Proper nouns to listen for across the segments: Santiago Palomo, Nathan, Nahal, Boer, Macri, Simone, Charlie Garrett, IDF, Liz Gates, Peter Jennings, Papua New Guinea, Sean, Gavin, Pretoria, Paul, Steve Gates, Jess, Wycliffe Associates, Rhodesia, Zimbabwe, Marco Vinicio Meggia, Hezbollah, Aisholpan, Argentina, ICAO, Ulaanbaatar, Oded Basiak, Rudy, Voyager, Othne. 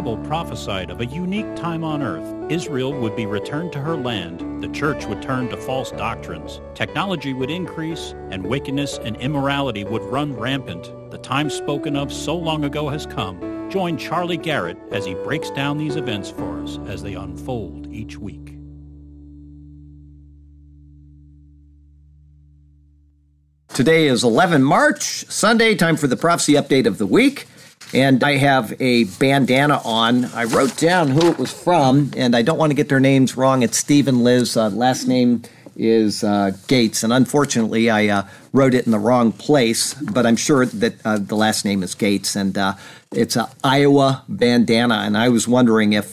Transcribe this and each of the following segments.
Bible prophesied of a unique time on earth. Israel would be returned to her land, the church would turn to false doctrines, technology would increase, and wickedness and immorality would run rampant. The time spoken of so long ago has come. Join Charlie Garrett as he breaks down these events for us as they unfold each week. Today is 11 March, Sunday, time for the Prophecy Update of the Week. And I have a bandana on. I wrote down who it was from, and I don't want to get their names wrong. It's Steve and Liz. Last name is Gates. And unfortunately, I wrote it in the wrong place, but I'm sure that the last name is Gates. And it's an Iowa bandana. And I was wondering if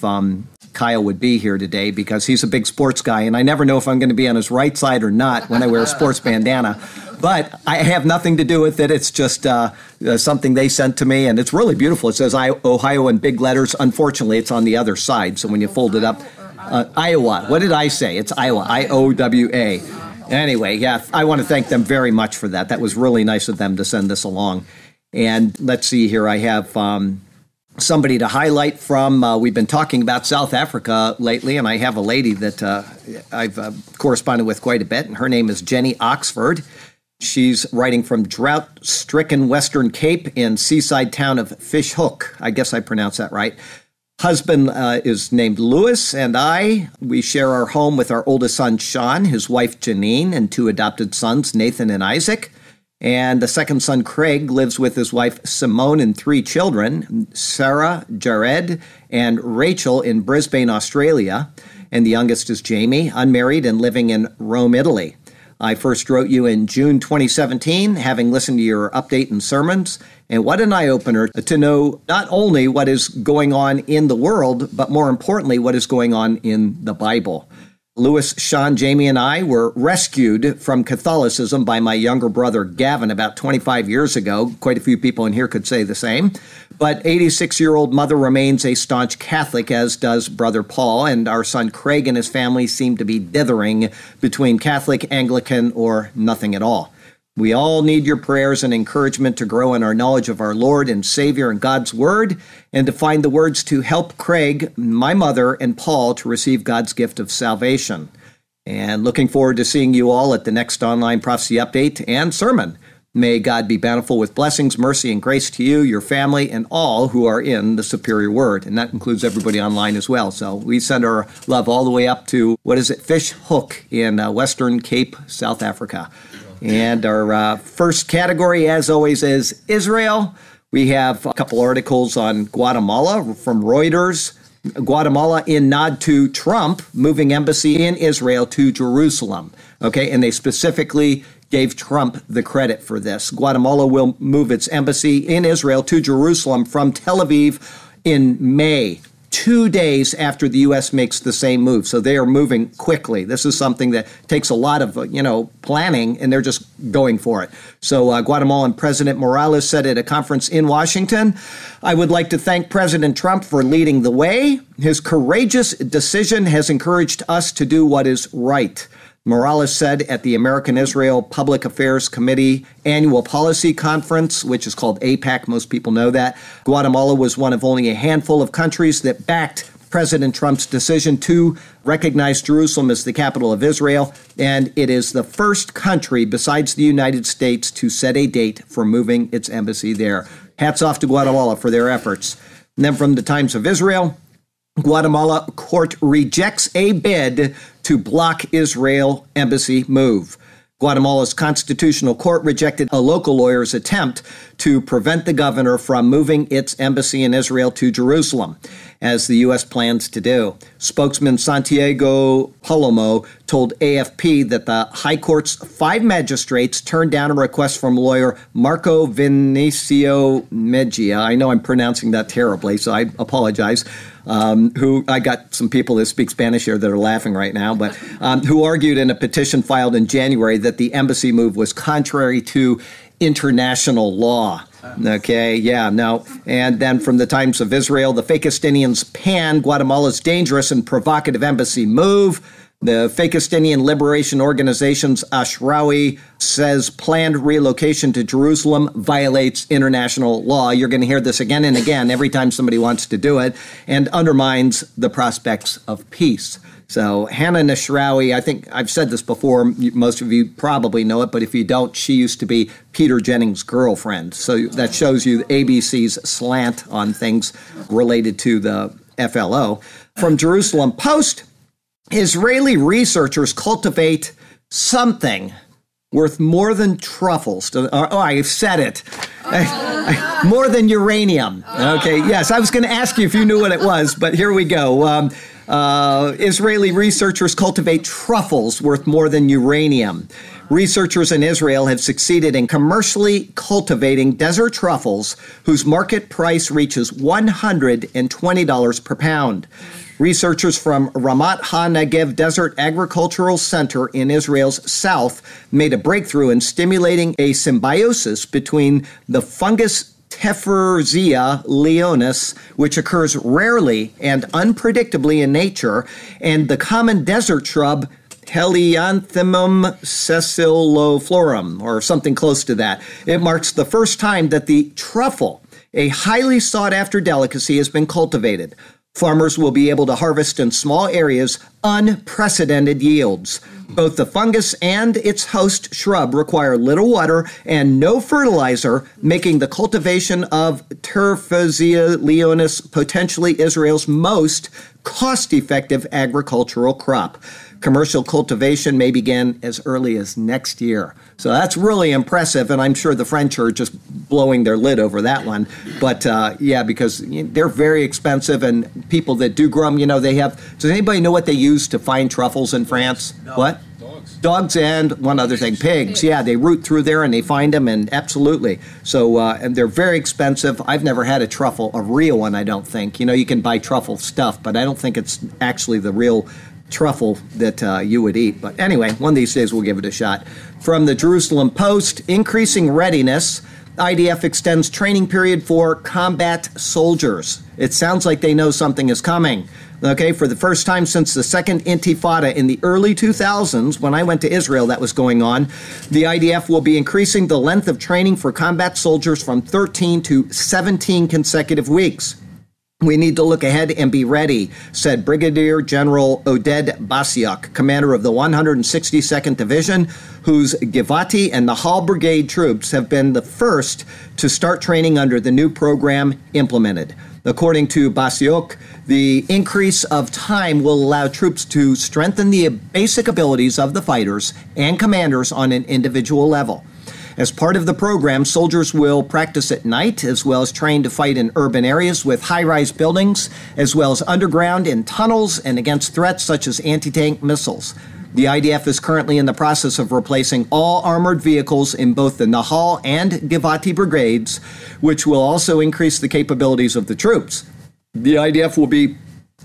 Kyle would be here today because he's a big sports guy. And I never know if I'm going to be on his right side or not when I wear a sports bandana. But I have nothing to do with it. It's just something they sent to me, and it's really beautiful. It says Ohio in big letters. Unfortunately, it's on the other side, so when you fold it up, Iowa. What did I say? It's Iowa, I-O-W-A. Anyway, yeah, I want to thank them very much for that. That was really nice of them to send this along. And let's see here. I have somebody to highlight from. We've been talking about South Africa lately, and I have a lady that I've corresponded with quite a bit, and her name is Jenny Oxford. She's writing from drought-stricken Western Cape in seaside town of Fishhook. I guess I pronounced that right. Husband is named Louis, and we share our home with our oldest son, Sean, his wife, Janine, and two adopted sons, Nathan and Isaac. And the second son, Craig, lives with his wife, Simone, and three children, Sarah, Jared, and Rachel in Brisbane, Australia. And the youngest is Jamie, unmarried and living in Rome, Italy. I first wrote you in June 2017, having listened to your update and sermons, and what an eye-opener to know not only what is going on in the world, but more importantly, what is going on in the Bible. Louis, Sean, Jamie, and I were rescued from Catholicism by my younger brother, Gavin, about 25 years ago. Quite a few people in here could say the same. But 86-year-old mother remains a staunch Catholic, as does brother Paul, and our son Craig and his family seem to be dithering between Catholic, Anglican, or nothing at all. We all need your prayers and encouragement to grow in our knowledge of our Lord and Savior and God's Word, and to find the words to help Craig, my mother, and Paul to receive God's gift of salvation. And looking forward to seeing you all at the next online prophecy update and sermon. May God be bountiful with blessings, mercy, and grace to you, your family, and all who are in the Superior Word. And that includes everybody online as well. So we send our love all the way up to, Fishhook in Western Cape, South Africa. And our first category, as always, is Israel. We have a couple articles on Guatemala from Reuters. Guatemala in nod to Trump, moving embassy in Israel to Jerusalem. Okay, and they specifically gave Trump the credit for this. Guatemala will move its embassy in Israel to Jerusalem from Tel Aviv in May, 2 days after the U.S. makes the same move. So they are moving quickly. This is something that takes a lot of, planning, and they're just going for it. So Guatemalan President Morales said at a conference in Washington, I would like to thank President Trump for leading the way. His courageous decision has encouraged us to do what is right. Morales said at the American-Israel Public Affairs Committee Annual Policy Conference, which is called AIPAC. Most people know that. Guatemala was one of only a handful of countries that backed President Trump's decision to recognize Jerusalem as the capital of Israel, and it is the first country besides the United States to set a date for moving its embassy there. Hats off to Guatemala for their efforts. And then from the Times of Israel, Guatemala court rejects a bid to block Israel embassy move. Guatemala's constitutional court rejected a local lawyer's attempt to prevent the governor from moving its embassy in Israel to Jerusalem, as the U.S. plans to do. Spokesman Santiago Palomo told AFP that the high court's five magistrates turned down a request from lawyer Marco Vinicio Meggia. I know I'm pronouncing that terribly, so I apologize. Who I got some people who speak Spanish here that are laughing right now, but who argued in a petition filed in January that the embassy move was contrary to international law. Okay, yeah, no. And then from the Times of Israel, the Fakistinians pan Guatemala's dangerous and provocative embassy move. The Fakistanian Liberation Organization's Ashrawi says planned relocation to Jerusalem violates international law. You're going to hear this again and again every time somebody wants to do it, and undermines the prospects of peace. So Hanan Ashrawi, I think I've said this before, most of you probably know it, but if you don't, she used to be Peter Jennings' girlfriend. So that shows you ABC's slant on things related to the FLO. From Jerusalem Post, Israeli researchers cultivate something worth more than truffles. Oh, I've said it. More than uranium. Okay, yes, I was going to ask you if you knew what it was, but here we go. Israeli researchers cultivate truffles worth more than uranium. Researchers in Israel have succeeded in commercially cultivating desert truffles whose market price reaches $120 per pound. Researchers from Ramat HaNegev Desert Agricultural Center in Israel's south made a breakthrough in stimulating a symbiosis between the fungus Terfezia leonis, which occurs rarely and unpredictably in nature, and the common desert shrub Helianthemum sessiliflorum, or something close to that. It marks the first time that the truffle, a highly sought-after delicacy, has been cultivated. Farmers will be able to harvest in small areas unprecedented yields. Both the fungus and its host shrub require little water and no fertilizer, making the cultivation of Terfezia leonis potentially Israel's most cost-effective agricultural crop. Commercial cultivation may begin as early as next year. So that's really impressive, and I'm sure the French are just blowing their lid over that one. But, yeah, because they're very expensive, and people that do grow them, you know, they have... Does anybody know what they use to find truffles in France? No. What? Dogs and one other thing, pigs. Yeah, they root through there and they find them, and absolutely. So and they're very expensive. I've never had a truffle, a real one, I don't think. You know, you can buy truffle stuff, but I don't think it's actually the real truffle that you would eat. But anyway, one of these days we'll give it a shot. From the Jerusalem Post, increasing readiness. IDF extends training period for combat soldiers. It sounds like they know something is coming. Okay, for the first time since the Second Intifada in the early 2000s, when I went to Israel, that was going on, the IDF will be increasing the length of training for combat soldiers from 13 to 17 consecutive weeks. We need to look ahead and be ready, said Brigadier General Oded Basiak, commander of the 162nd Division, whose Givati and Nahal Brigade troops have been the first to start training under the new program implemented. According to Basiok, the increase of time will allow troops to strengthen the basic abilities of the fighters and commanders on an individual level. As part of the program, soldiers will practice at night, as well as train to fight in urban areas with high-rise buildings, as well as underground in tunnels and against threats such as anti-tank missiles. The IDF is currently in the process of replacing all armored vehicles in both the Nahal and Givati brigades, which will also increase the capabilities of the troops. The IDF will be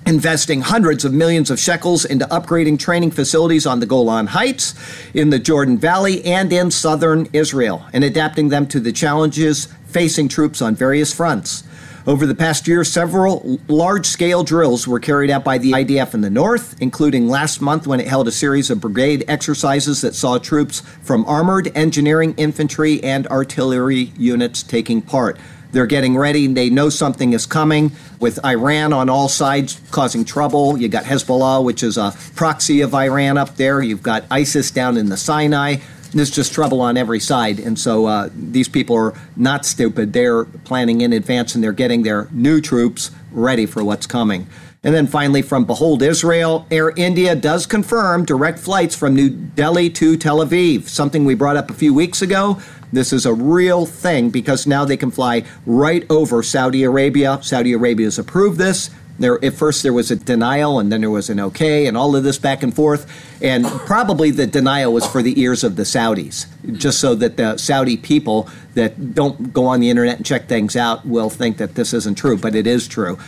investing hundreds of millions of shekels into upgrading training facilities on the Golan Heights, in the Jordan Valley, and in southern Israel, and adapting them to the challenges facing troops on various fronts. Over the past year, several large-scale drills were carried out by the IDF in the north, including last month when it held a series of brigade exercises that saw troops from armored, engineering, infantry, and artillery units taking part. They're getting ready. They know something is coming with Iran on all sides causing trouble. You got Hezbollah, which is a proxy of Iran up there. You've got ISIS down in the Sinai. There's just trouble on every side. And so these people are not stupid. They're planning in advance, and they're getting their new troops ready for what's coming. And then finally, from Behold Israel, Air India does confirm direct flights from New Delhi to Tel Aviv, something we brought up a few weeks ago. This is a real thing because now they can fly right over Saudi Arabia. Saudi Arabia has approved this. At first there was a denial, and then there was an okay, and all of this back and forth. And probably the denial was for the ears of the Saudis, just so that the Saudi people that don't go on the internet and check things out will think that this isn't true, but it is true.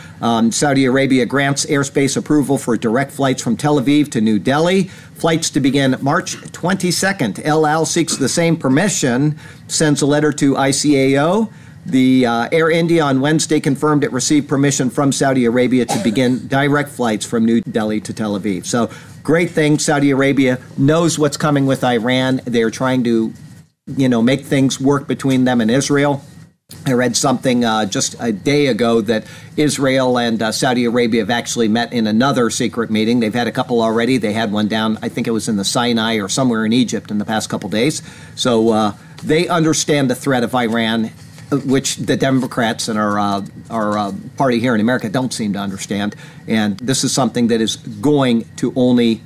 Saudi Arabia grants airspace approval for direct flights from Tel Aviv to New Delhi. Flights to begin March 22nd. El Al seeks the same permission, sends a letter to ICAO. The Air India on Wednesday confirmed it received permission from Saudi Arabia to begin direct flights from New Delhi to Tel Aviv. So Great thing. Saudi Arabia knows what's coming with Iran. They're trying to, you know, make things work between them and Israel. I read something just a day ago that Israel and Saudi Arabia have actually met in another secret meeting. They've had a couple already. They had one down, I think it was in the Sinai or somewhere in Egypt in the past couple days. So they understand the threat of Iran, which the Democrats and our party here in America don't seem to understand. And this is something that is going to only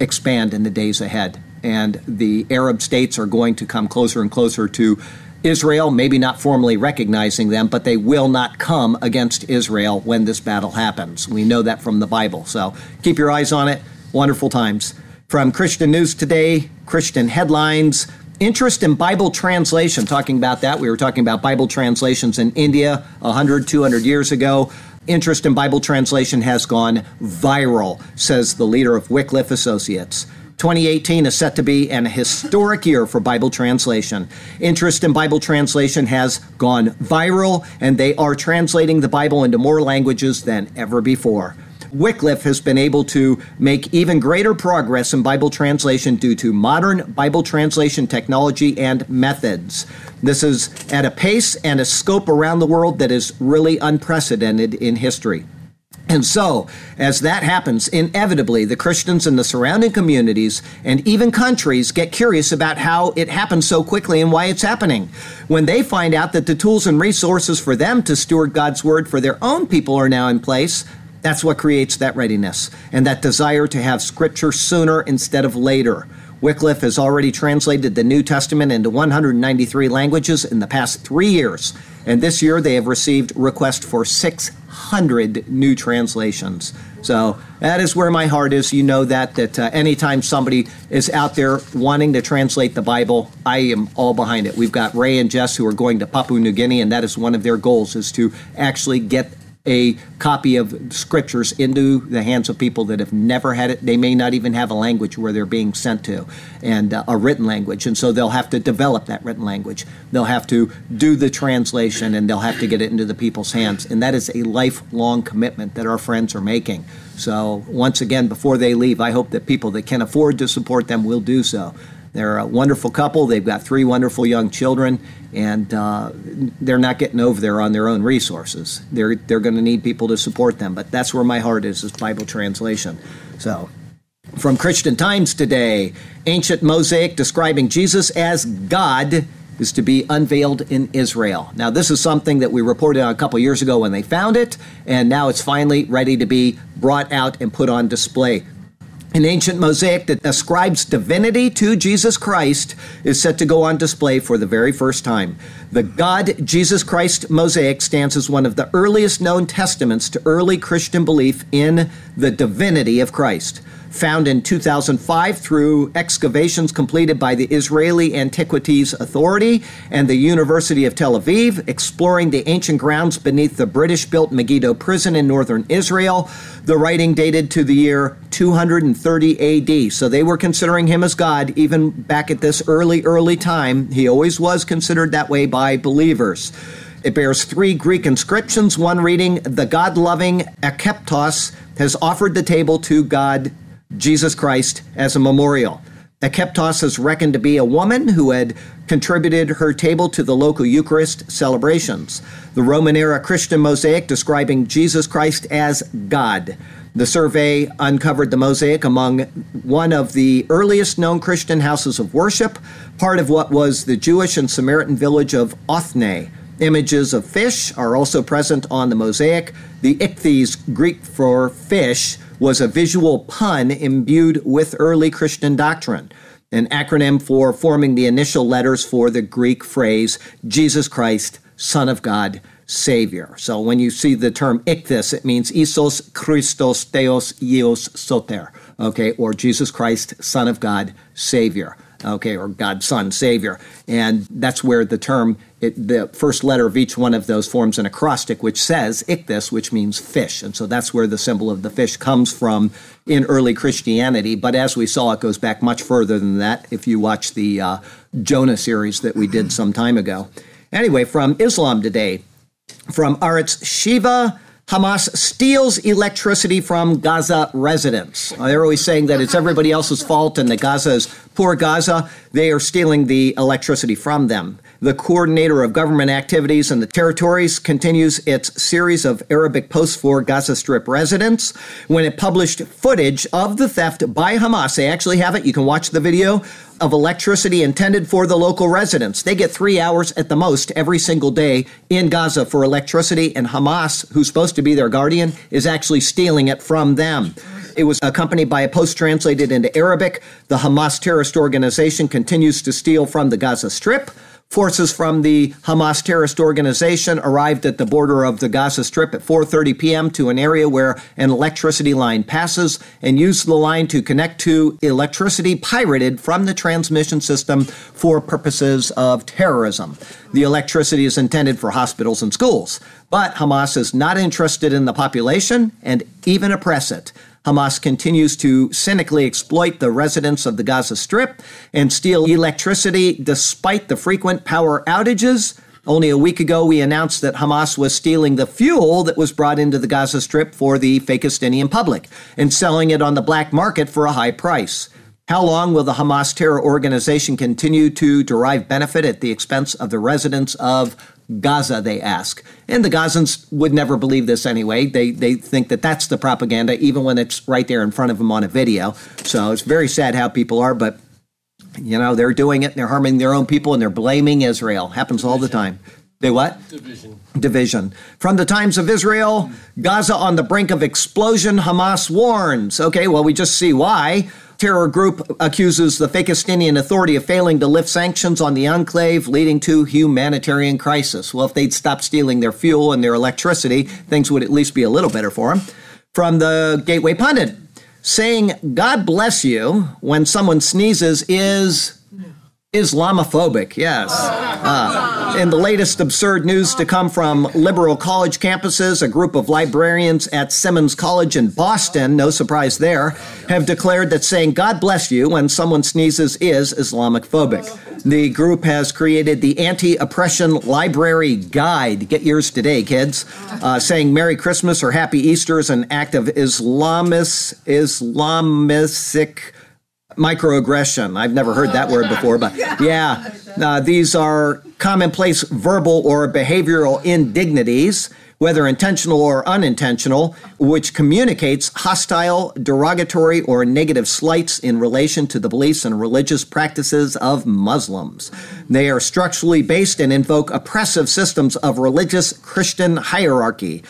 expand in the days ahead. And the Arab states are going to come closer and closer to Israel, maybe not formally recognizing them, but they will not come against Israel when this battle happens. We know that from the Bible. So keep your eyes on it. Wonderful times. From Christian News Today, Christian Headlines, interest in Bible translation. Talking about that, we were talking about Bible translations in India 100, 200 years ago. Interest in Bible translation has gone viral, says the leader of Wycliffe Associates. 2018 is set to be an historic year for Bible translation. Interest in Bible translation has gone viral, and they are translating the Bible into more languages than ever before. Wycliffe has been able to make even greater progress in Bible translation due to modern Bible translation technology and methods. This is at a pace and a scope around the world that is really unprecedented in history. And so, as that happens, inevitably the Christians in the surrounding communities and even countries get curious about how it happens so quickly and why it's happening. When they find out that the tools and resources for them to steward God's word for their own people are now in place, that's what creates that readiness and that desire to have Scripture sooner instead of later. Wycliffe has already translated the New Testament into 193 languages in the past 3 years. And this year they have received requests for 600 new translations. So that is where my heart is. You know that anytime somebody is out there wanting to translate the Bible, I am all behind it. We've got Ray and Jess who are going to Papua New Guinea, and that is one of their goals, is to actually get a copy of scriptures into the hands of people that have never had it. They may not even have a language where they're being sent to, and a written language. And so they'll have to develop that written language. They'll have to do the translation, and they'll have to get it into the people's hands. And that is a lifelong commitment that our friends are making. So once again, before they leave, I hope that people that can afford to support them will do so. They're a wonderful couple. They've got 3 wonderful young children, and they're not getting over there on their own resources. They're going to need people to support them, but that's where my heart is Bible translation. So, from Christian Times Today, ancient mosaic describing Jesus as God is to be unveiled in Israel. Now, this is something that we reported on a couple years ago when they found it, and now it's finally ready to be brought out and put on display. An ancient mosaic that ascribes divinity to Jesus Christ is set to go on display for the very first time. The God Jesus Christ mosaic stands as one of the earliest known testaments to early Christian belief in the divinity of Christ. Found in 2005 through excavations completed by the Israeli Antiquities Authority and the University of Tel Aviv, exploring the ancient grounds beneath the British-built Megiddo prison in northern Israel. The writing dated to the year 230 AD. So they were considering him as God even back at this early time. He always was considered that way by believers. It bears 3 Greek inscriptions, one reading, "The God-loving Akeptos has offered the table to God Jesus Christ as a memorial." Akeptos is reckoned to be a woman who had contributed her table to the local Eucharist celebrations. The Roman-era Christian mosaic describing Jesus Christ as God. The survey uncovered the mosaic among one of the earliest known Christian houses of worship, part of what was the Jewish and Samaritan village of Othne. Images of fish are also present on the mosaic. The ichthys, Greek for fish, was a visual pun imbued with early Christian doctrine, an acronym for forming the initial letters for the Greek phrase, Jesus Christ, Son of God, Savior. So when you see the term ichthys, it means Isos Christos Theos Ios Soter, okay, or Jesus Christ, Son of God, Savior. Okay, or God, Son, Savior. And that's where the term, the first letter of each one of those forms an acrostic, which says ichthys, which means fish. And so that's where the symbol of the fish comes from in early Christianity. But as we saw, it goes back much further than that if you watch the Jonah series that we did some time ago. Anyway, from Islam Today, from Arutz Shiva, Hamas steals electricity from Gaza residents. They're always saying that it's everybody else's fault and that Gaza is poor Gaza. They are stealing the electricity from them. The coordinator of government activities in the territories continues its series of Arabic posts for Gaza Strip residents. When it published footage of the theft by Hamas, they actually have it, you can watch the video, of electricity intended for the local residents. They get 3 hours at the most every single day in Gaza for electricity, and Hamas, who's supposed to be their guardian, is actually stealing it from them. It was accompanied by a post translated into Arabic. The Hamas terrorist organization continues to steal from the Gaza Strip. Forces from the Hamas terrorist organization arrived at the border of the Gaza Strip at 4:30 p.m. to an area where an electricity line passes and used the line to connect to electricity pirated from the transmission system for purposes of terrorism. The electricity is intended for hospitals and schools, but Hamas is not interested in the population and even oppress it. Hamas continues to cynically exploit the residents of the Gaza Strip and steal electricity despite the frequent power outages. Only a week ago, we announced that Hamas was stealing the fuel that was brought into the Gaza Strip for the Fakistinian public and selling it on the black market for a high price. How long will the Hamas terror organization continue to derive benefit at the expense of the residents of Gaza, they ask? And the Gazans would never believe this anyway. They think that that's the propaganda, even when it's right there in front of them on a video. So it's very sad how people are, but, you know, they're doing it, and they're harming their own people, and they're blaming Israel. Happens all the time. They what? Division. From the Times of Israel, Gaza on the brink of explosion, Hamas warns. Okay, well, we just see why. Terror group accuses the Fakistinian Authority of failing to lift sanctions on the enclave, leading to humanitarian crisis. Well, if they'd stop stealing their fuel and their electricity, things would at least be a little better for them. From the Gateway Pundit, saying, God bless you when someone sneezes is Islamophobic, yes. In the latest absurd news to come from liberal college campuses, a group of librarians at Simmons College in Boston, no surprise there, have declared that saying God bless you when someone sneezes is Islamophobic. The group has created the Anti-Oppression Library Guide. Get yours today, kids. Saying Merry Christmas or Happy Easter is an act of Islamistic microaggression. I've never heard that word before, but yeah. These are commonplace verbal or behavioral indignities, whether intentional or unintentional, which communicates hostile, derogatory, or negative slights in relation to the beliefs and religious practices of Muslims. They are structurally based and invoke oppressive systems of religious Christian hierarchy,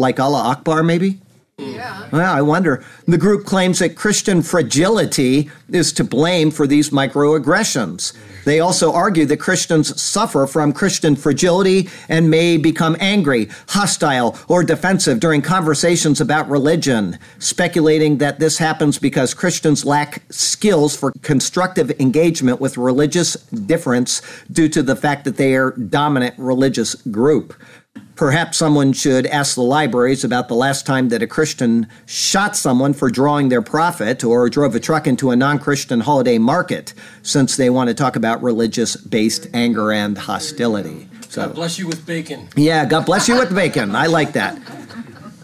like Allah Akbar, maybe? Yeah. Well, I wonder. The group claims that Christian fragility is to blame for these microaggressions. They also argue that Christians suffer from Christian fragility and may become angry, hostile, or defensive during conversations about religion, speculating that this happens because Christians lack skills for constructive engagement with religious difference due to the fact that they are a dominant religious group. Perhaps someone should ask the libraries about the last time that a Christian shot someone for drawing their profit or drove a truck into a non-Christian holiday market, since they want to talk about religious-based anger and hostility. So, God bless you with bacon. Yeah, God bless you with bacon. I like that.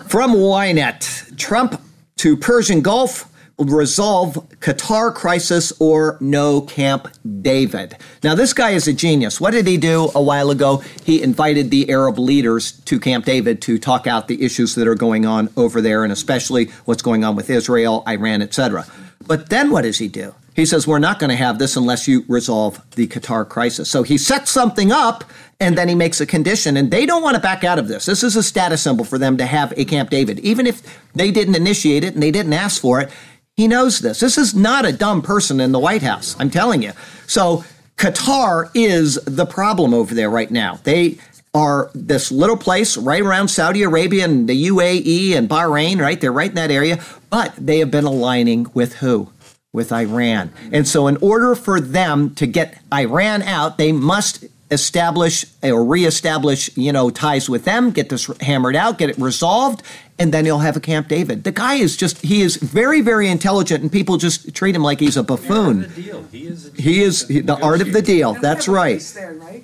From Ynet, Trump to Persian Gulf, resolve Qatar crisis or no Camp David. Now, this guy is a genius. What did he do a while ago? He invited the Arab leaders to Camp David to talk out the issues that are going on over there, and especially what's going on with Israel, Iran, etc. But then what does he do? He says, we're not going to have this unless you resolve the Qatar crisis. So he sets something up, and then he makes a condition, and they don't want to back out of this. This is a status symbol for them to have a Camp David. Even if they didn't initiate it and they didn't ask for it, he knows this. This is not a dumb person in the White House, I'm telling you. So Qatar is the problem over there right now. They are this little place right around Saudi Arabia and the UAE and Bahrain, right? They're right in that area. But they have been aligning with who? With Iran. And so in order for them to get Iran out, they must establish or reestablish, ties with them, get this hammered out, get it resolved, and then he'll have a Camp David. The guy is he is very, very intelligent, and people just treat him like he's a buffoon. He is the art of the deal. That's right.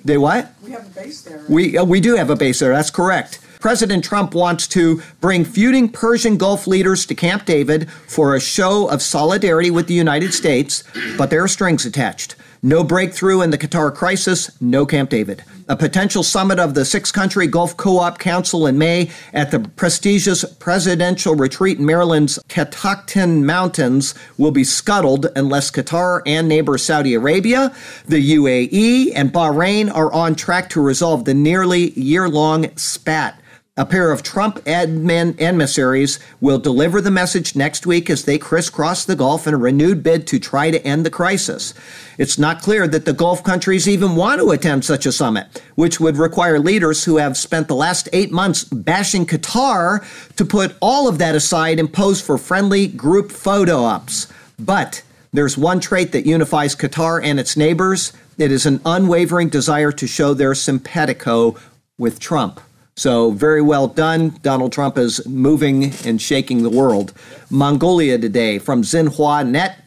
They what? you have a base there, right? We do have a base there. That's correct. President Trump wants to bring feuding Persian Gulf leaders to Camp David for a show of solidarity with the United States, but there are strings attached. No breakthrough in the Qatar crisis, no Camp David. A potential summit of the six-country Gulf Co-op Council in May at the prestigious presidential retreat in Maryland's Catoctin Mountains will be scuttled unless Qatar and neighbor Saudi Arabia, the UAE, and Bahrain are on track to resolve the nearly year-long spat. A pair of Trump emissaries will deliver the message next week as they crisscross the Gulf in a renewed bid to try to end the crisis. It's not clear that the Gulf countries even want to attend such a summit, which would require leaders who have spent the last 8 months bashing Qatar to put all of that aside and pose for friendly group photo ops. But there's one trait that unifies Qatar and its neighbors. It is an unwavering desire to show their simpatico with Trump. So very well done. Donald Trump is moving and shaking the world. Mongolia today from Xinhua Net.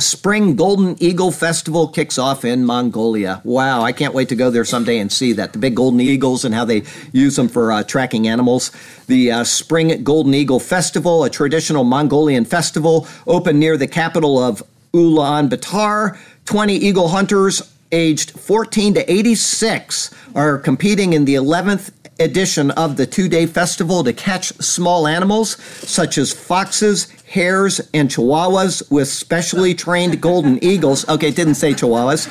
Spring Golden Eagle Festival kicks off in Mongolia. Wow, I can't wait to go there someday and see that. The big golden eagles and how they use them for tracking animals. The Spring Golden Eagle Festival, a traditional Mongolian festival, opened near the capital of Ulaanbaatar. 20 eagle hunters aged 14 to 86 are competing in the 11th edition of the two-day festival to catch small animals such as foxes, hares, and chihuahuas with specially trained golden eagles. Okay, it didn't say chihuahuas.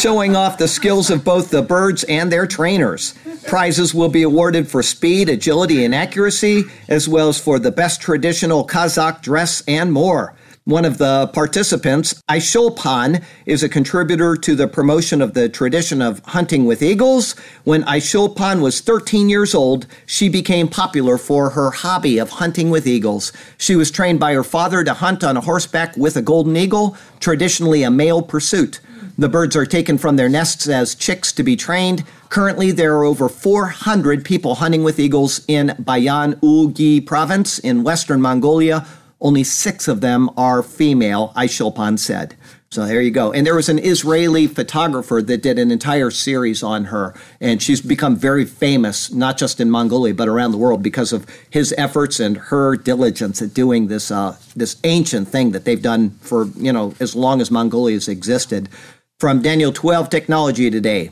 Showing off the skills of both the birds and their trainers. Prizes will be awarded for speed, agility, and accuracy, as well as for the best traditional Kazakh dress and more. One of the participants, Aisholpan, is a contributor to the promotion of the tradition of hunting with eagles. When Aisholpan was 13 years old, she became popular for her hobby of hunting with eagles. She was trained by her father to hunt on a horseback with a golden eagle, traditionally a male pursuit. The birds are taken from their nests as chicks to be trained. Currently, there are over 400 people hunting with eagles in Bayan-Ulgi province in western Mongolia. Only 6 of them are female, Aisholpan said. So there you go. And there was an Israeli photographer that did an entire series on her. And she's become very famous, not just in Mongolia, but around the world because of his efforts and her diligence at doing this this ancient thing that they've done for, you know, as long as Mongolia has existed. From Daniel 12 Technology Today,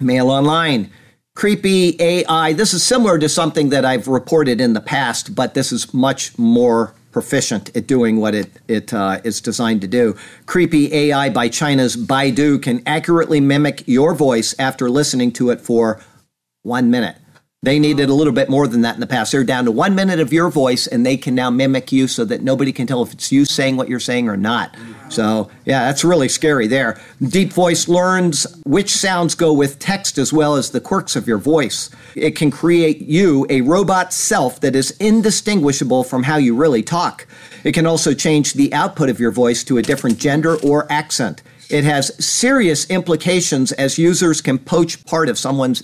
Mail Online. Creepy AI. This is similar to something that I've reported in the past, but this is much more proficient at doing what it is designed to do. Creepy AI by China's Baidu can accurately mimic your voice after listening to it for 1 minute. They needed a little bit more than that in the past. They're down to 1 minute of your voice, and they can now mimic you so that nobody can tell if it's you saying what you're saying or not. So, yeah, that's really scary there. Deep voice learns which sounds go with text as well as the quirks of your voice. It can create you a robot self that is indistinguishable from how you really talk. It can also change the output of your voice to a different gender or accent. It has serious implications as users can poach part of someone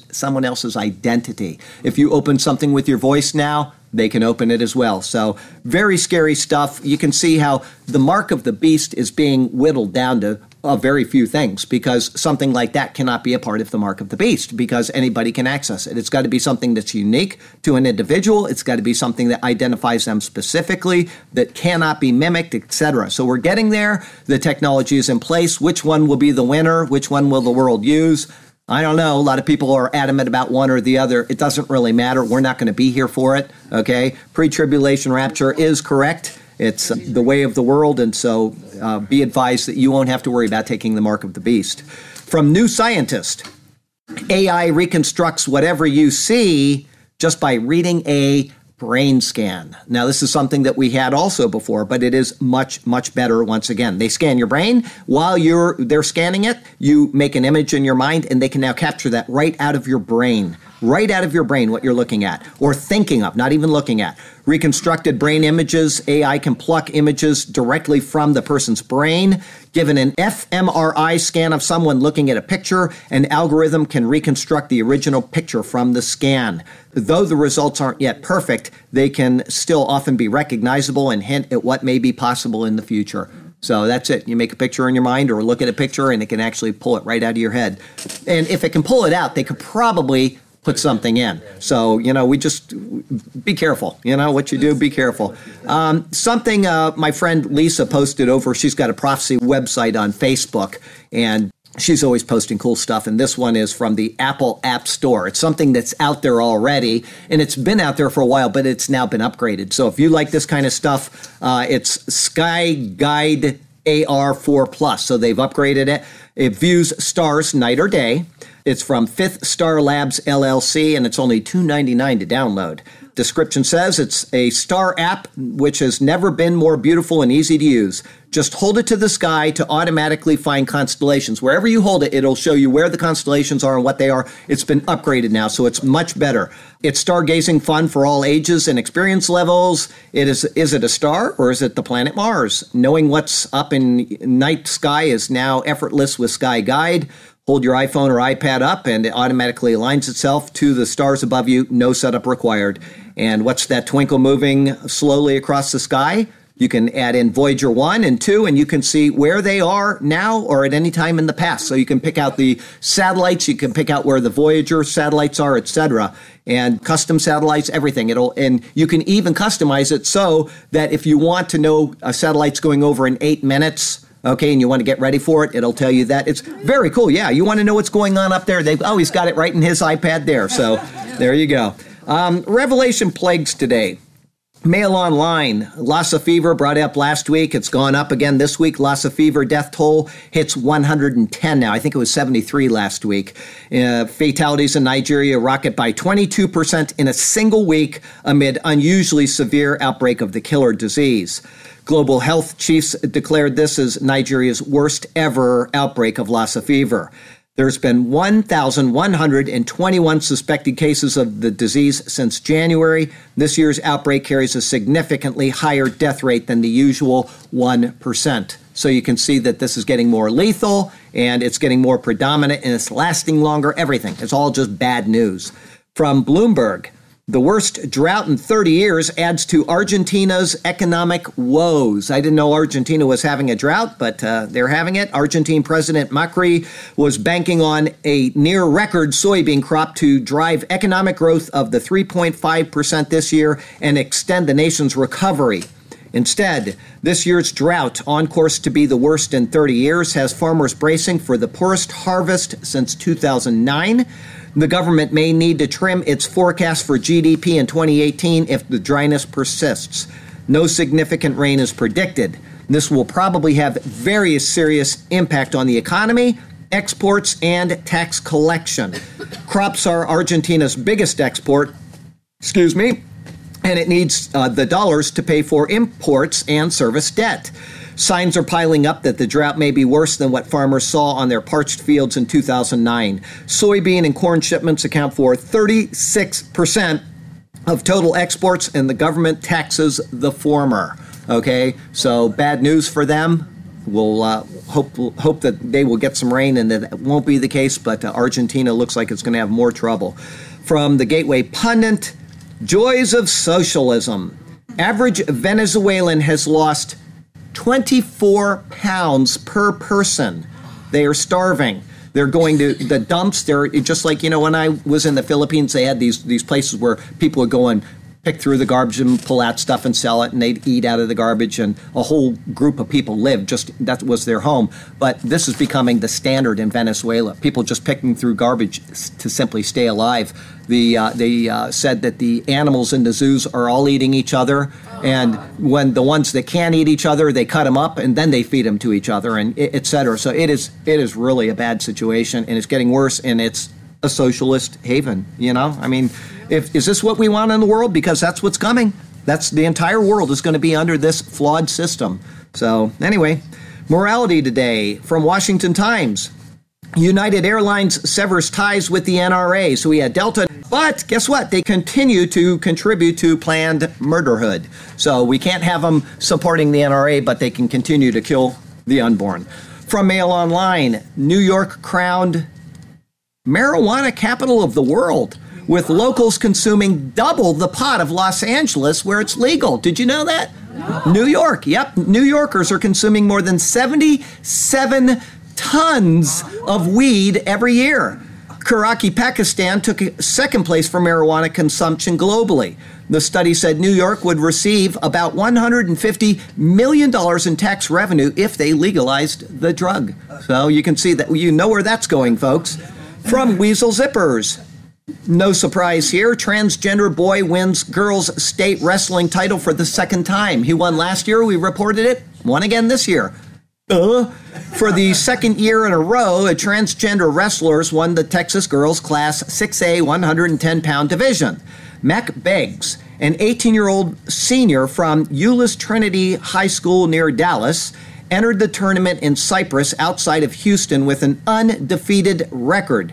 else's identity. If you open something with your voice now, they can open it as well. So very scary stuff. You can see how the mark of the beast is being whittled down to a very few things because something like that cannot be a part of the mark of the beast because anybody can access it. It's got to be something that's unique to an individual. It's got to be something that identifies them specifically, that cannot be mimicked, etc. So we're getting there. The technology is in place. Which one will be the winner? Which one will the world use? I don't know. A lot of people are adamant about one or the other. It doesn't really matter. We're not going to be here for it. Okay. Pre-tribulation rapture is correct. It's the way of the world, and so be advised that you won't have to worry about taking the mark of the beast. From New Scientist, AI reconstructs whatever you see just by reading a brain scan. Now, this is something that we had also before, but it is much, much better once again. They scan your brain. While they're scanning it, you make an image in your mind, and they can now capture that right out of your brain. Right out of your brain what you're looking at or thinking of, not even looking at. Reconstructed brain images, AI can pluck images directly from the person's brain. Given an fMRI scan of someone looking at a picture, an algorithm can reconstruct the original picture from the scan. Though the results aren't yet perfect, they can still often be recognizable and hint at what may be possible in the future. So that's it. You make a picture in your mind or look at a picture and it can actually pull it right out of your head. And if it can pull it out, they could probably put something in. So, you know, we just be careful. You know, what you do, be careful. Something my friend Lisa posted over, she's got a prophecy website on Facebook, and she's always posting cool stuff. And this one is from the Apple App Store. It's something that's out there already, and it's been out there for a while, but it's now been upgraded. So if you like this kind of stuff, it's Sky Guide AR4 Plus. So they've upgraded it. It views stars night or day. It's from Fifth Star Labs, LLC, and it's only $2.99 to download. Description says it's a star app which has never been more beautiful and easy to use. Just hold it to the sky to automatically find constellations. Wherever you hold it, it'll show you where the constellations are and what they are. It's been upgraded now, so it's much better. It's stargazing fun for all ages and experience levels. It is it a star or is it the planet Mars? Knowing what's up in night sky is now effortless with Sky Guide. Hold your iPhone or iPad up and it automatically aligns itself to the stars above you. No setup required. And what's that twinkle moving slowly across the sky? You can add in Voyager 1 and 2 and you can see where they are now or at any time in the past. So you can pick out the satellites. You can pick out where the Voyager satellites are, etc. And custom satellites, everything. And you can even customize it so that if you want to know a satellite's going over in 8 minutes, okay, and you want to get ready for it, it'll tell you that. It's very cool, yeah. You want to know what's going on up there? He's got it right in his iPad there. So there you go. Revelation plagues today. Mail online. Lassa fever brought up last week. It's gone up again this week. Lassa fever death toll hits 110 now. I think it was 73 last week. Fatalities in Nigeria rocket by 22% in a single week amid unusually severe outbreak of the killer disease. Global health chiefs declared this as Nigeria's worst ever outbreak of Lassa fever. There's been 1,121 suspected cases of the disease since January. This year's outbreak carries a significantly higher death rate than the usual 1%. So you can see that this is getting more lethal and it's getting more predominant and it's lasting longer, everything. It's all just bad news. From Bloomberg, the worst drought in 30 years adds to Argentina's economic woes. I didn't know Argentina was having a drought, but they're having it. Argentine President Macri was banking on a near-record soybean crop to drive economic growth of the 3.5% this year and extend the nation's recovery. Instead, this year's drought, on course to be the worst in 30 years, has farmers bracing for the poorest harvest since 2009. The government may need to trim its forecast for GDP in 2018 if the dryness persists. No significant rain is predicted. This will probably have very serious impact on the economy, exports, and tax collection. Crops are Argentina's biggest export. And it needs the dollars to pay for imports and service debt. Signs are piling up that the drought may be worse than what farmers saw on their parched fields in 2009. Soybean and corn shipments account for 36% of total exports, and the government taxes the former. Okay, so bad news for them. We'll hope that they will get some rain, and that won't be the case, but Argentina looks like it's going to have more trouble. From the Gateway Pundit, joys of socialism. Average Venezuelan has lost 24 pounds per person. They are starving. They're going to the dumps. They're just like, you know, when I was in the Philippines, they had these places where people would go and pick through the garbage and pull out stuff and sell it, and they'd eat out of the garbage, and a whole group of people lived. Just that was their home. But this is becoming the standard in Venezuela. People just picking through garbage to simply stay alive. They said that the animals in the zoos are all eating each other, and when the ones that can't eat each other, they cut them up and then they feed them to each other, and et cetera. So it is really a bad situation, and it's getting worse, and it's a socialist haven, you know? I mean, is this what we want in the world? Because that's what's coming. That's the entire world is going to be under this flawed system. So anyway, morality today from Washington Times. United Airlines severs ties with the NRA. So we had Delta, but guess what? They continue to contribute to planned murderhood. So we can't have them supporting the NRA, but they can continue to kill the unborn. From Mail Online, New York crowned marijuana capital of the world, with locals consuming double the pot of Los Angeles where it's legal. Did you know that? No. New York, yep. New Yorkers are consuming more than 77 tons of weed every year. Karachi, Pakistan took second place for marijuana consumption globally. The study said New York would receive about $150 million in tax revenue if they legalized the drug. So you can see that, you know where that's going, folks. From Weasel Zippers. No surprise here, transgender boy wins girls' state wrestling title for the second time. He won last year, we reported it, won again this year. For the second year in a row, a transgender wrestlers won the Texas girls' class 6A 110-pound division. Mac Beggs, an 18-year-old senior from Euless Trinity High School near Dallas, entered the tournament in Cyprus outside of Houston with an undefeated record.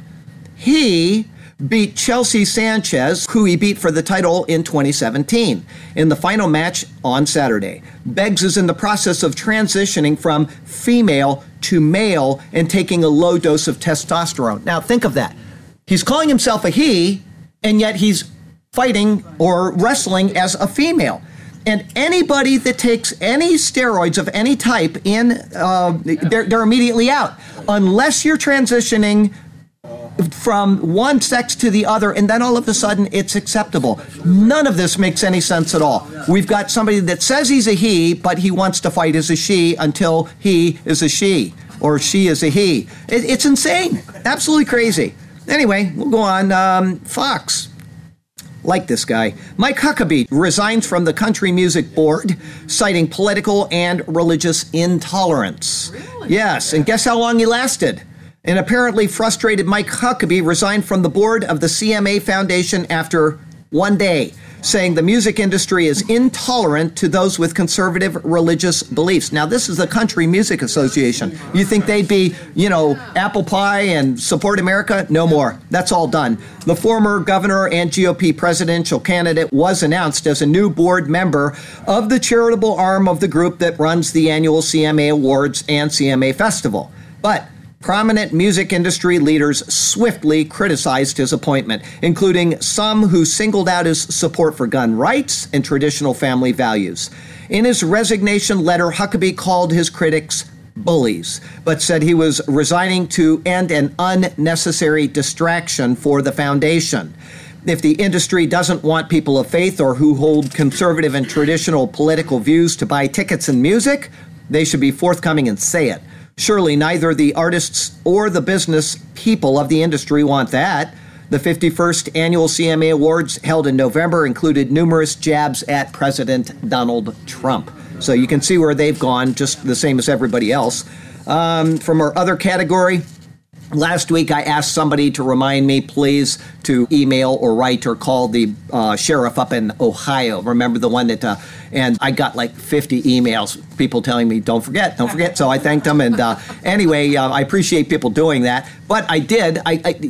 He beat Chelsea Sanchez, who he beat for the title in 2017, in the final match on Saturday. Beggs is in the process of transitioning from female to male and taking a low dose of testosterone. Now, think of that. He's calling himself a he, and yet he's fighting or wrestling as a female. And anybody that takes any steroids of any type in, they're immediately out. Unless you're transitioning from one sex to the other, and then all of a sudden it's acceptable. None of this makes any sense at all. We've got somebody that says he's a he, but he wants to fight as a she until he is a she or she is a he. It's insane. Absolutely crazy. Anyway, we'll go on. Fox. Like this guy. Mike Huckabee resigns from the Country Music Board, citing political and religious intolerance. Really? Yes, and guess how long he lasted? An apparently frustrated Mike Huckabee resigned from the board of the CMA Foundation after one day, saying the music industry is intolerant to those with conservative religious beliefs. Now, this is the Country Music Association. You think they'd be, you know, apple pie and support America? No more. That's all done. The former governor and GOP presidential candidate was announced as a new board member of the charitable arm of the group that runs the annual CMA Awards and CMA Festival. But prominent music industry leaders swiftly criticized his appointment, including some who singled out his support for gun rights and traditional family values. In his resignation letter, Huckabee called his critics bullies, but said he was resigning to end an unnecessary distraction for the foundation. If the industry doesn't want people of faith or who hold conservative and traditional political views to buy tickets and music, they should be forthcoming and say it. Surely neither the artists or the business people of the industry want that. The 51st Annual CMA Awards held in November included numerous jabs at President Donald Trump. So you can see where they've gone, just the same as everybody else. From our other category, last week I asked somebody to remind me, please, to email or write or call the sheriff up in Ohio. Remember the one that, and I got like 50 emails, people telling me, don't forget. So I thanked them. And anyway, I appreciate people doing that. But I did.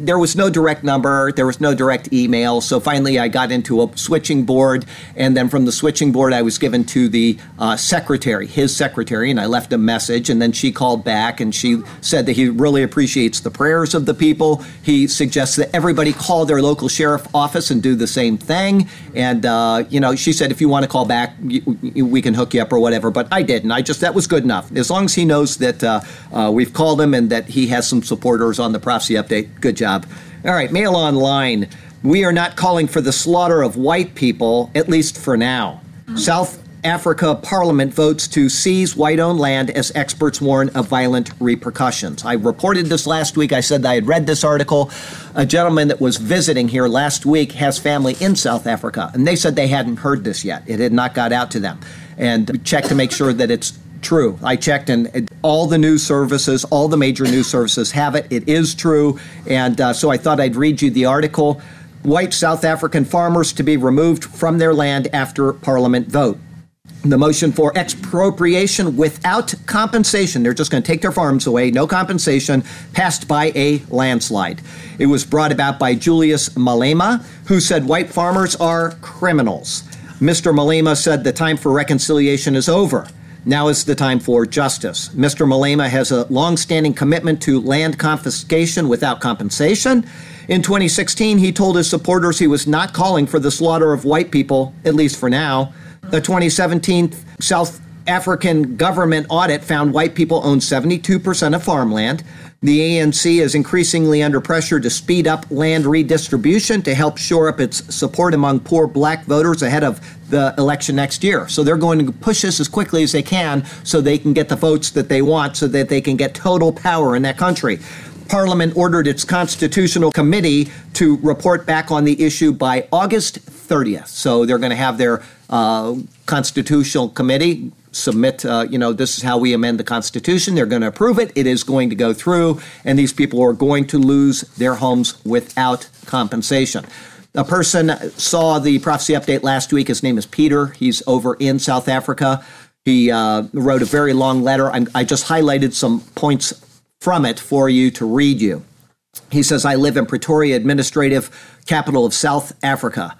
There was no direct number. There was no direct email. So finally, I got into a switching board. And then from the switching board, I was given to the secretary, his secretary. And I left a message. And then she called back and she said that he really appreciates the prayers of the people. He suggests that everybody call their local sheriff office and do the same thing. And, you know, she said, if you want to call back, we can hook you up or whatever. But I didn't. That was good enough. As long as he knows that we've called him and that he has some supporters on the Prop C update. Good job. All right, Mail Online. We are not calling for the slaughter of white people, at least for now. South Africa Parliament votes to seize white-owned land as experts warn of violent repercussions. I reported this last week. I said that I had read this article. A gentleman that was visiting here last week has family in South Africa, and they said they hadn't heard this yet. It had not got out to them. And check to make sure that it's true. I checked, and all the news services, all the major news services have it. It is true. And so I thought I'd read you the article. White South African farmers to be removed from their land after Parliament vote. The motion for expropriation without compensation, they're just going to take their farms away, no compensation, passed by a landslide. It was brought about by Julius Malema, who said white farmers are criminals. Mr. Malema said the time for reconciliation is over. Now is the time for justice. Mr. Malema has a long-standing commitment to land confiscation without compensation. In 2016, he told his supporters he was not calling for the slaughter of white people, at least for now. The 2017 South African government audit found white people own 72% of farmland. The ANC is increasingly under pressure to speed up land redistribution to help shore up its support among poor black voters ahead of the election next year. So they're going to push this as quickly as they can so they can get the votes that they want so that they can get total power in that country. Parliament ordered its constitutional committee to report back on the issue by August 30th. So they're going to have their constitutional committee submit, this is how we amend the Constitution. They're going to approve it. It is going to go through, and these people are going to lose their homes without compensation. A person saw the Prophecy Update last week. His name is Peter. He's over in South Africa. He wrote a very long letter. I just highlighted some points from it for you to read you. He says, I live in Pretoria, administrative capital of South Africa.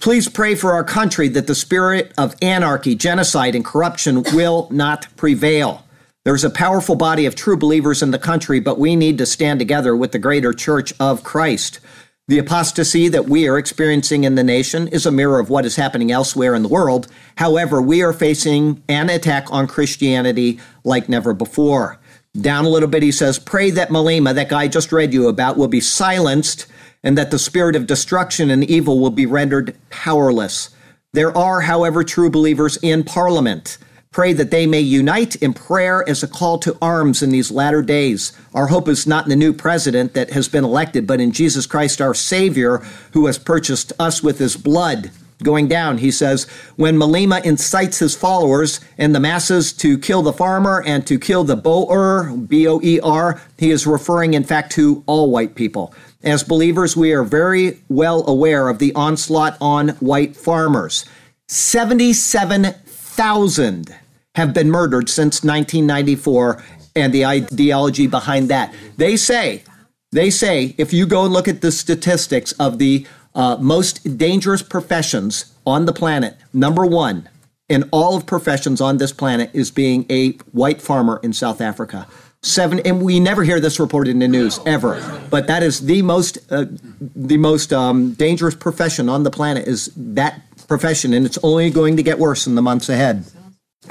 Please pray for our country that the spirit of anarchy, genocide, and corruption will not prevail. There's a powerful body of true believers in the country, but we need to stand together with the greater Church of Christ. The apostasy that we are experiencing in the nation is a mirror of what is happening elsewhere in the world. However, we are facing an attack on Christianity like never before. Down a little bit, he says, pray that Malema, that guy I just read you about, will be silenced and that the spirit of destruction and evil will be rendered powerless. There are, however, true believers in Parliament. Pray that they may unite in prayer as a call to arms in these latter days. Our hope is not in the new president that has been elected, but in Jesus Christ, our Savior, who has purchased us with his blood. Going down, he says, when Malema incites his followers and the masses to kill the farmer and to kill the Boer, B-O-E-R, he is referring, in fact, to all white people. As believers, we are very well aware of the onslaught on white farmers. 77,000 have been murdered since 1994, and the ideology behind that. They say, if you go and look at the statistics of the most dangerous professions on the planet, number one in all of professions on this planet is being a white farmer in South Africa. And we never hear this reported in the news ever. But that is the most dangerous profession on the planet, is that profession, and it's only going to get worse in the months ahead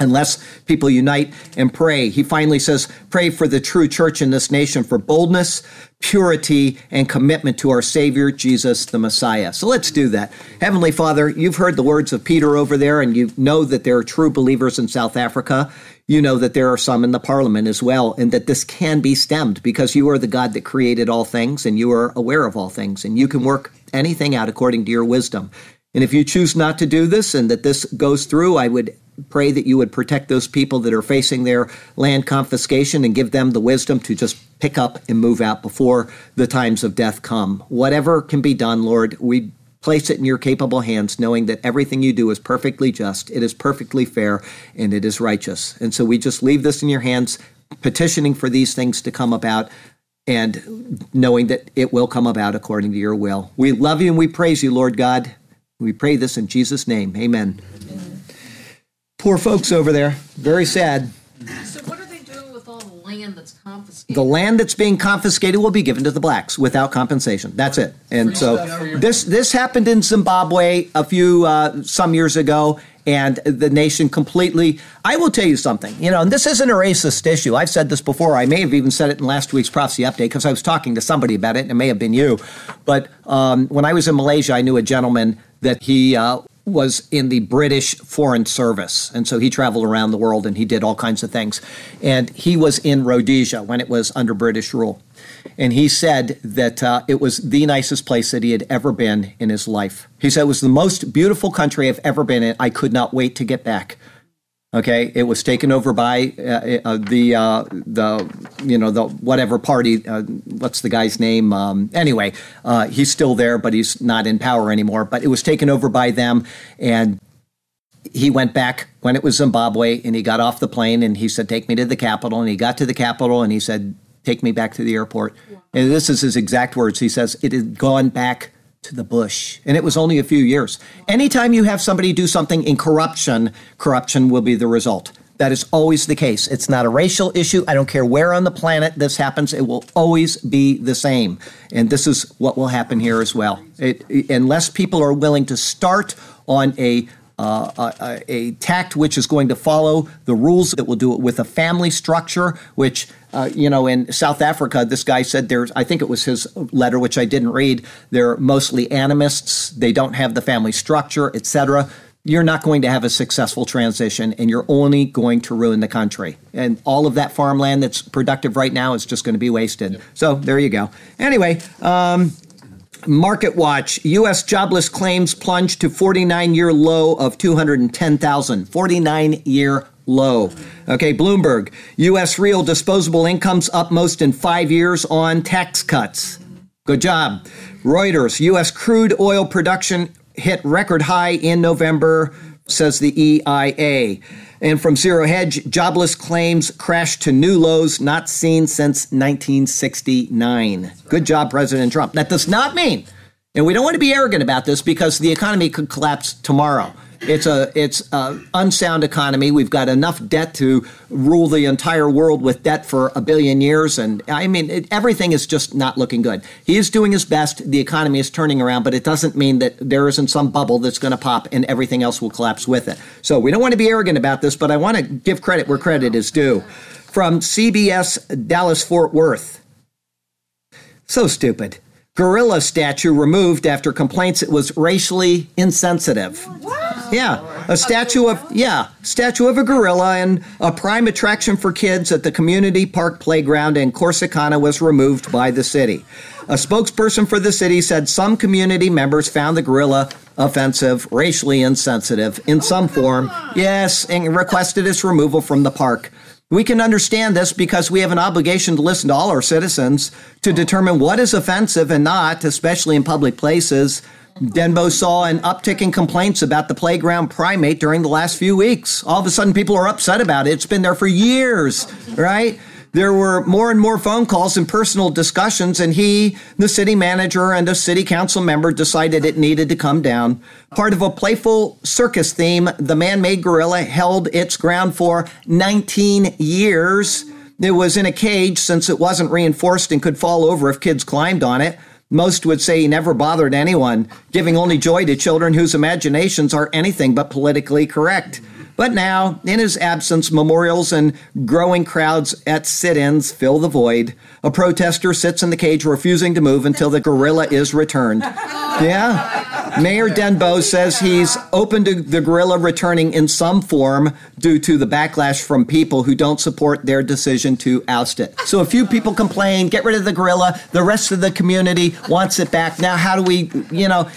unless people unite and pray. He finally says, pray for the true church in this nation for boldness, purity, and commitment to our Savior, Jesus the Messiah. So let's do that. Heavenly Father, you've heard the words of Peter over there, and you know that there are true believers in South Africa. You know that there are some in the Parliament as well, and that this can be stemmed because you are the God that created all things, and you are aware of all things, and you can work anything out according to your wisdom. And if you choose not to do this and that this goes through, I would pray that you would protect those people that are facing their land confiscation and give them the wisdom to just pick up and move out before the times of death come. Whatever can be done, Lord, we place it in your capable hands, knowing that everything you do is perfectly just, it is perfectly fair, and it is righteous. And so we just leave this in your hands, petitioning for these things to come about, and knowing that it will come about according to your will. We love you and we praise you, Lord God. We pray this in Jesus' name. Amen. Amen. Poor folks over there. Very sad. So what are they doing with all the land that's confiscated? The land that's being confiscated will be given to the blacks without compensation. That's it. And so this happened in Zimbabwe a few some years ago, and the nation completely. I will tell you something. And this isn't a racist issue. I've said this before. I may have even said it in last week's Prophecy Update because I was talking to somebody about it, and it may have been you. But when I was in Malaysia, I knew a gentleman that he was in the British Foreign Service. And so he traveled around the world and he did all kinds of things. And he was in Rhodesia when it was under British rule. And he said that it was the nicest place that he had ever been in his life. He said it was the most beautiful country I've ever been in. I could not wait to get back. Okay, it was taken over by the whatever party. What's the guy's name? Anyway, he's still there, but he's not in power anymore. But it was taken over by them, and he went back when it was Zimbabwe, and he got off the plane, and he said, "Take me to the capital." And he got to the capital, and he said, "Take me back to the airport." Wow. And this is his exact words. He says, "It had gone back to the bush." And it was only a few years. Anytime you have somebody do something in corruption will be the result. That is always the case. It's not a racial issue. I don't care where on the planet this happens. It will always be the same. And this is what will happen here as well. Unless people are willing to start on a a tact which is going to follow the rules. It will do it with a family structure, which, you know, in South Africa, this guy said there's, I think it was his letter, which I didn't read, they're mostly animists, they don't have the family structure, etc. You're not going to have a successful transition, and you're only going to ruin the country. And all of that farmland that's productive right now is just going to be wasted. Yep. So there you go. Anyway, Market Watch, U.S. jobless claims plunge to 49-year low of 210,000, 49-year low. Okay, Bloomberg, U.S. real disposable incomes up most in 5 years on tax cuts. Good job. Reuters, U.S. crude oil production hit record high in November, says the EIA. And from Zero Hedge, jobless claims crashed to new lows not seen since 1969. Good job, President Trump. That does not mean, and we don't want to be arrogant about this, because the economy could collapse tomorrow. It's a unsound economy. We've got enough debt to rule the entire world with debt for a billion years. And I mean, everything is just not looking good. He is doing his best. The economy is turning around, but it doesn't mean that there isn't some bubble that's going to pop and everything else will collapse with it. So we don't want to be arrogant about this, but I want to give credit where credit is due. From CBS Dallas Fort Worth. So stupid. Gorilla statue removed after complaints it was racially insensitive. Wow. Yeah, a statue of a gorilla and a prime attraction for kids at the community park playground in Corsicana was removed by the city. A spokesperson for the city said some community members found the gorilla offensive, racially insensitive in some form. Yes, and requested its removal from the park. We can understand this because we have an obligation to listen to all our citizens to determine what is offensive and not, especially in public places. Denbo saw an uptick in complaints about the playground primate during the last few weeks. All of a sudden, people are upset about it. It's been there for years, right? There were more and more phone calls and personal discussions, and he, the city manager, and a city council member decided it needed to come down. Part of a playful circus theme, the man-made gorilla held its ground for 19 years. It was in a cage since it wasn't reinforced and could fall over if kids climbed on it. Most would say he never bothered anyone, giving only joy to children whose imaginations are anything but politically correct. But now, in his absence, memorials and growing crowds at sit-ins fill the void. A protester sits in the cage, refusing to move until the gorilla is returned. Yeah. Mayor Denbo says he's open to the gorilla returning in some form due to the backlash from people who don't support their decision to oust it. So a few people complain, get rid of the gorilla. The rest of the community wants it back. Now, how do we, you know,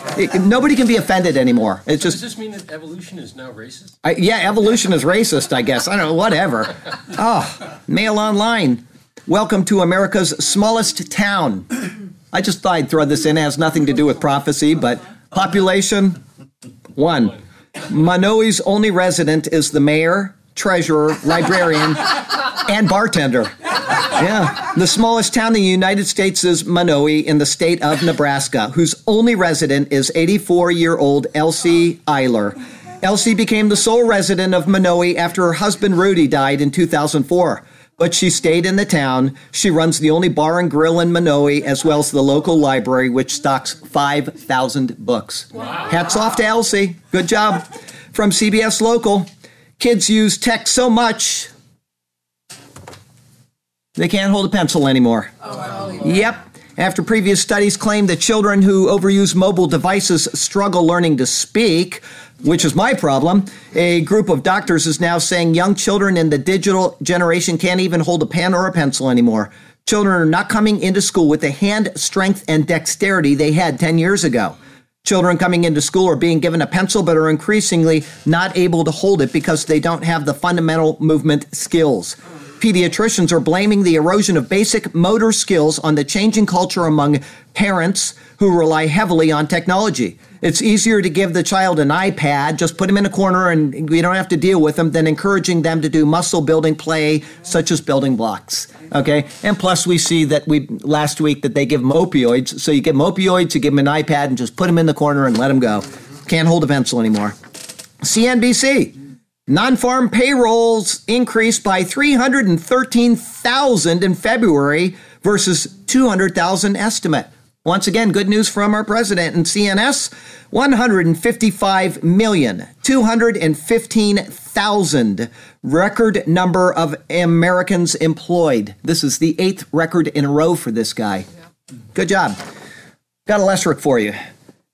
nobody can be offended anymore. It's just, does this mean that evolution is now racist? Yeah. Evolution is racist, I guess. I don't know, whatever. Oh, Mail Online. Welcome to America's smallest town. I just thought I'd throw this in. It has nothing to do with prophecy, but population, 1. Manoe's only resident is the mayor, treasurer, librarian, and bartender. Yeah. The smallest town in the United States is Manoe in the state of Nebraska, whose only resident is 84-year-old Elsie Eiler. Elsie became the sole resident of Manoe after her husband Rudy died in 2004, but she stayed in the town. She runs the only bar and grill in Manoe, as well as the local library, which stocks 5,000 books. Wow. Hats off to Elsie. Good job. From CBS Local, kids use tech so much they can't hold a pencil anymore. Oh, wow. Yep. After previous studies claimed that children who overuse mobile devices struggle learning to speak, which is my problem, a group of doctors is now saying young children in the digital generation can't even hold a pen or a pencil anymore. Children are not coming into school with the hand strength and dexterity they had 10 years ago. Children coming into school are being given a pencil but are increasingly not able to hold it because they don't have the fundamental movement skills. Pediatricians are blaming the erosion of basic motor skills on the changing culture among parents who rely heavily on technology. It's easier to give the child an iPad, just put them in a corner and you don't have to deal with them, than encouraging them to do muscle-building play such as building blocks. Okay? And plus we see that last week that they give them opioids. So you give them opioids, you give them an iPad, and just put them in the corner and let them go. Can't hold a pencil anymore. CNBC. Non-farm payrolls increased by 313,000 in February versus 200,000 estimate. Once again, good news from our president and CNS, 155,215,000 record number of Americans employed. This is the 8th record in a row for this guy. Good job. Got a lessric for you.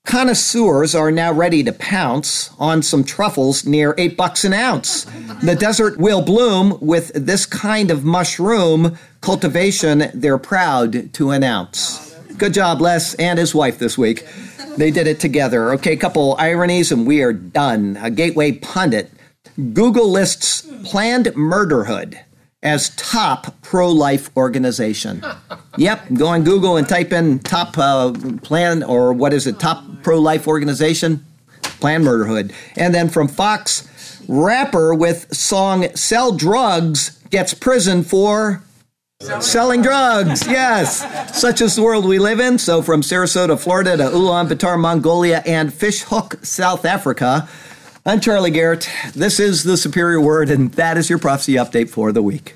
Connoisseurs are now ready to pounce on some truffles near $8 an ounce. The desert will bloom with this kind of mushroom cultivation they're proud to announce. Good job, Les and his wife this week. They did it together. Okay, a couple ironies and we are done. A Gateway pundit. Google lists planned murderhood as top pro-life organization. Yep, go on Google and type in top top pro-life organization? Planned murderhood. And then from Fox, rapper with song Sell Drugs gets prison for... Selling drugs, yes. Such is the world we live in. So from Sarasota, Florida to Ulaanbaatar, Mongolia, and Fishhook, South Africa, I'm Charlie Garrett. This is The Superior Word, and that is your prophecy update for the week.